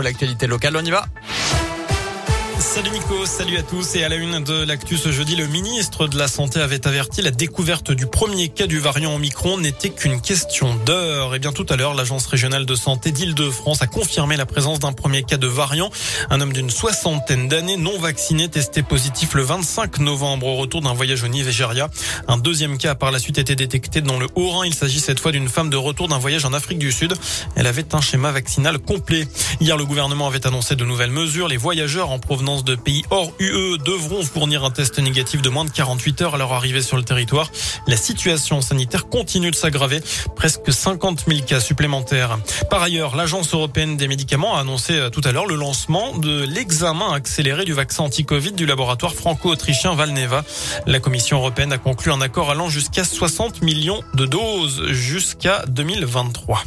L'actualité locale, on y va. Salut Nico, salut à tous. Et à la une de l'actu ce jeudi, le ministre de la Santé avait averti la découverte du premier cas du variant Omicron n'était qu'une question d'heure. Et bien tout à l'heure, l'agence régionale de santé d'Île-de-France a confirmé la présence d'un premier cas de variant. Un homme d'une 60aine d'années, non vacciné, testé positif le 25 novembre au retour d'un voyage au Nigéria. Un deuxième cas a par la suite été détecté dans le Haut-Rhin. Il s'agit cette fois d'une femme de retour d'un voyage en Afrique du Sud. Elle avait un schéma vaccinal complet. Hier, le gouvernement avait annoncé de nouvelles mesures. Les voyageurs en provenance de pays hors UE devront fournir un test négatif de moins de 48 heures à leur arrivée sur le territoire. La situation sanitaire continue de s'aggraver. Presque 50 000 cas supplémentaires. Par ailleurs, l'Agence européenne des médicaments a annoncé tout à l'heure le lancement de l'examen accéléré du vaccin anti-Covid du laboratoire franco-autrichien Valneva. La Commission européenne a conclu un accord allant jusqu'à 60 millions de doses jusqu'à 2023.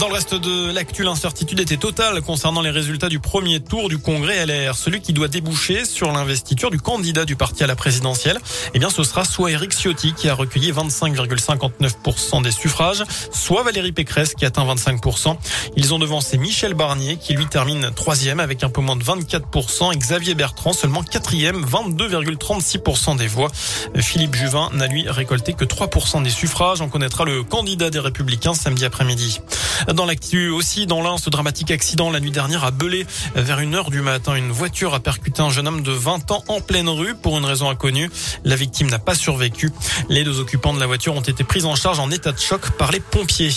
Dans le reste de l'actu, l'incertitude était totale concernant les résultats du premier tour du Congrès LR. Celui qui doit déboucher sur l'investiture du candidat du parti à la présidentielle, eh bien, ce sera soit Éric Ciotti qui a recueilli 25,59% des suffrages, soit Valérie Pécresse qui atteint 25%. Ils ont devancé Michel Barnier qui lui termine 3e avec un peu moins de 24% et Xavier Bertrand seulement 4e, 22,36% des voix. Philippe Juvin n'a lui récolté que 3% des suffrages. On connaîtra le candidat des Républicains samedi après-midi. Dans l'actu aussi, dans l'Ain, ce dramatique accident la nuit dernière à Belley. Vers 1h du matin, une voiture a percuté un jeune homme de 20 ans en pleine rue pour une raison inconnue. La victime n'a pas survécu. Les deux occupants de la voiture ont été pris en charge en état de choc par les pompiers.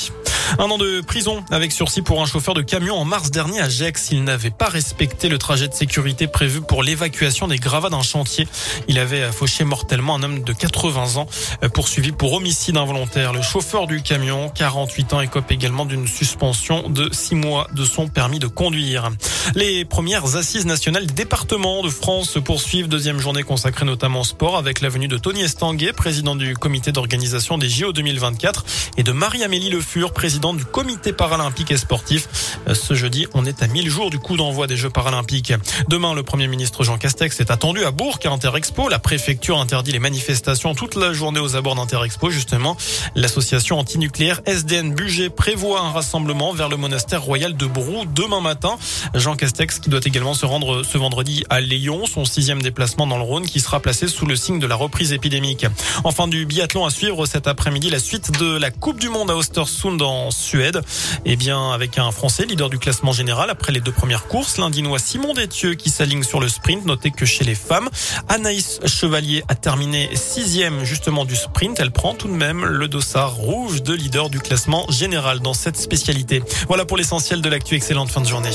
Un an de prison avec sursis pour un chauffeur de camion en mars dernier à Gex. Il n'avait pas respecté le trajet de sécurité prévu pour l'évacuation des gravats d'un chantier. Il avait fauché mortellement un homme de 80 ans poursuivi pour homicide involontaire. Le chauffeur du camion, 48 ans, écope également d'une suspension de 6 mois de son permis de conduire. Les premières assises nationales des départements de France se poursuivent. Deuxième journée consacrée notamment au sport avec la venue de Tony Estanguet, président du comité d'organisation des JO 2024 et de Marie-Amélie Le Fur, président du comité paralympique et sportif. Ce jeudi, on est à 1000 jours du coup d'envoi des Jeux paralympiques. Demain, le Premier ministre Jean Castex est attendu à Bourg à Interexpo. La préfecture interdit les manifestations toute la journée aux abords d'Interexpo. Justement, l'association antinucléaire SDN Bugey prévoit un rassemblement vers le monastère royal de Brou demain matin. Jean Castex qui doit également se rendre ce vendredi à Lyon, son 6e déplacement dans le Rhône qui sera placé sous le signe de la reprise épidémique. Enfin, du biathlon à suivre cet après-midi, la suite de la Coupe du Monde à Ostersund en Suède. Et bien, avec un Français leader du classement général après les deux premières courses, l'Indinois Simon Destieux qui s'aligne sur le sprint. Notez que chez les femmes, Anaïs Chevalier a terminé 6e justement du sprint. Elle prend tout de même le dossard rouge de leader du classement général dans cette spécialité. Voilà pour l'essentiel de l'actu. Excellente fin de journée.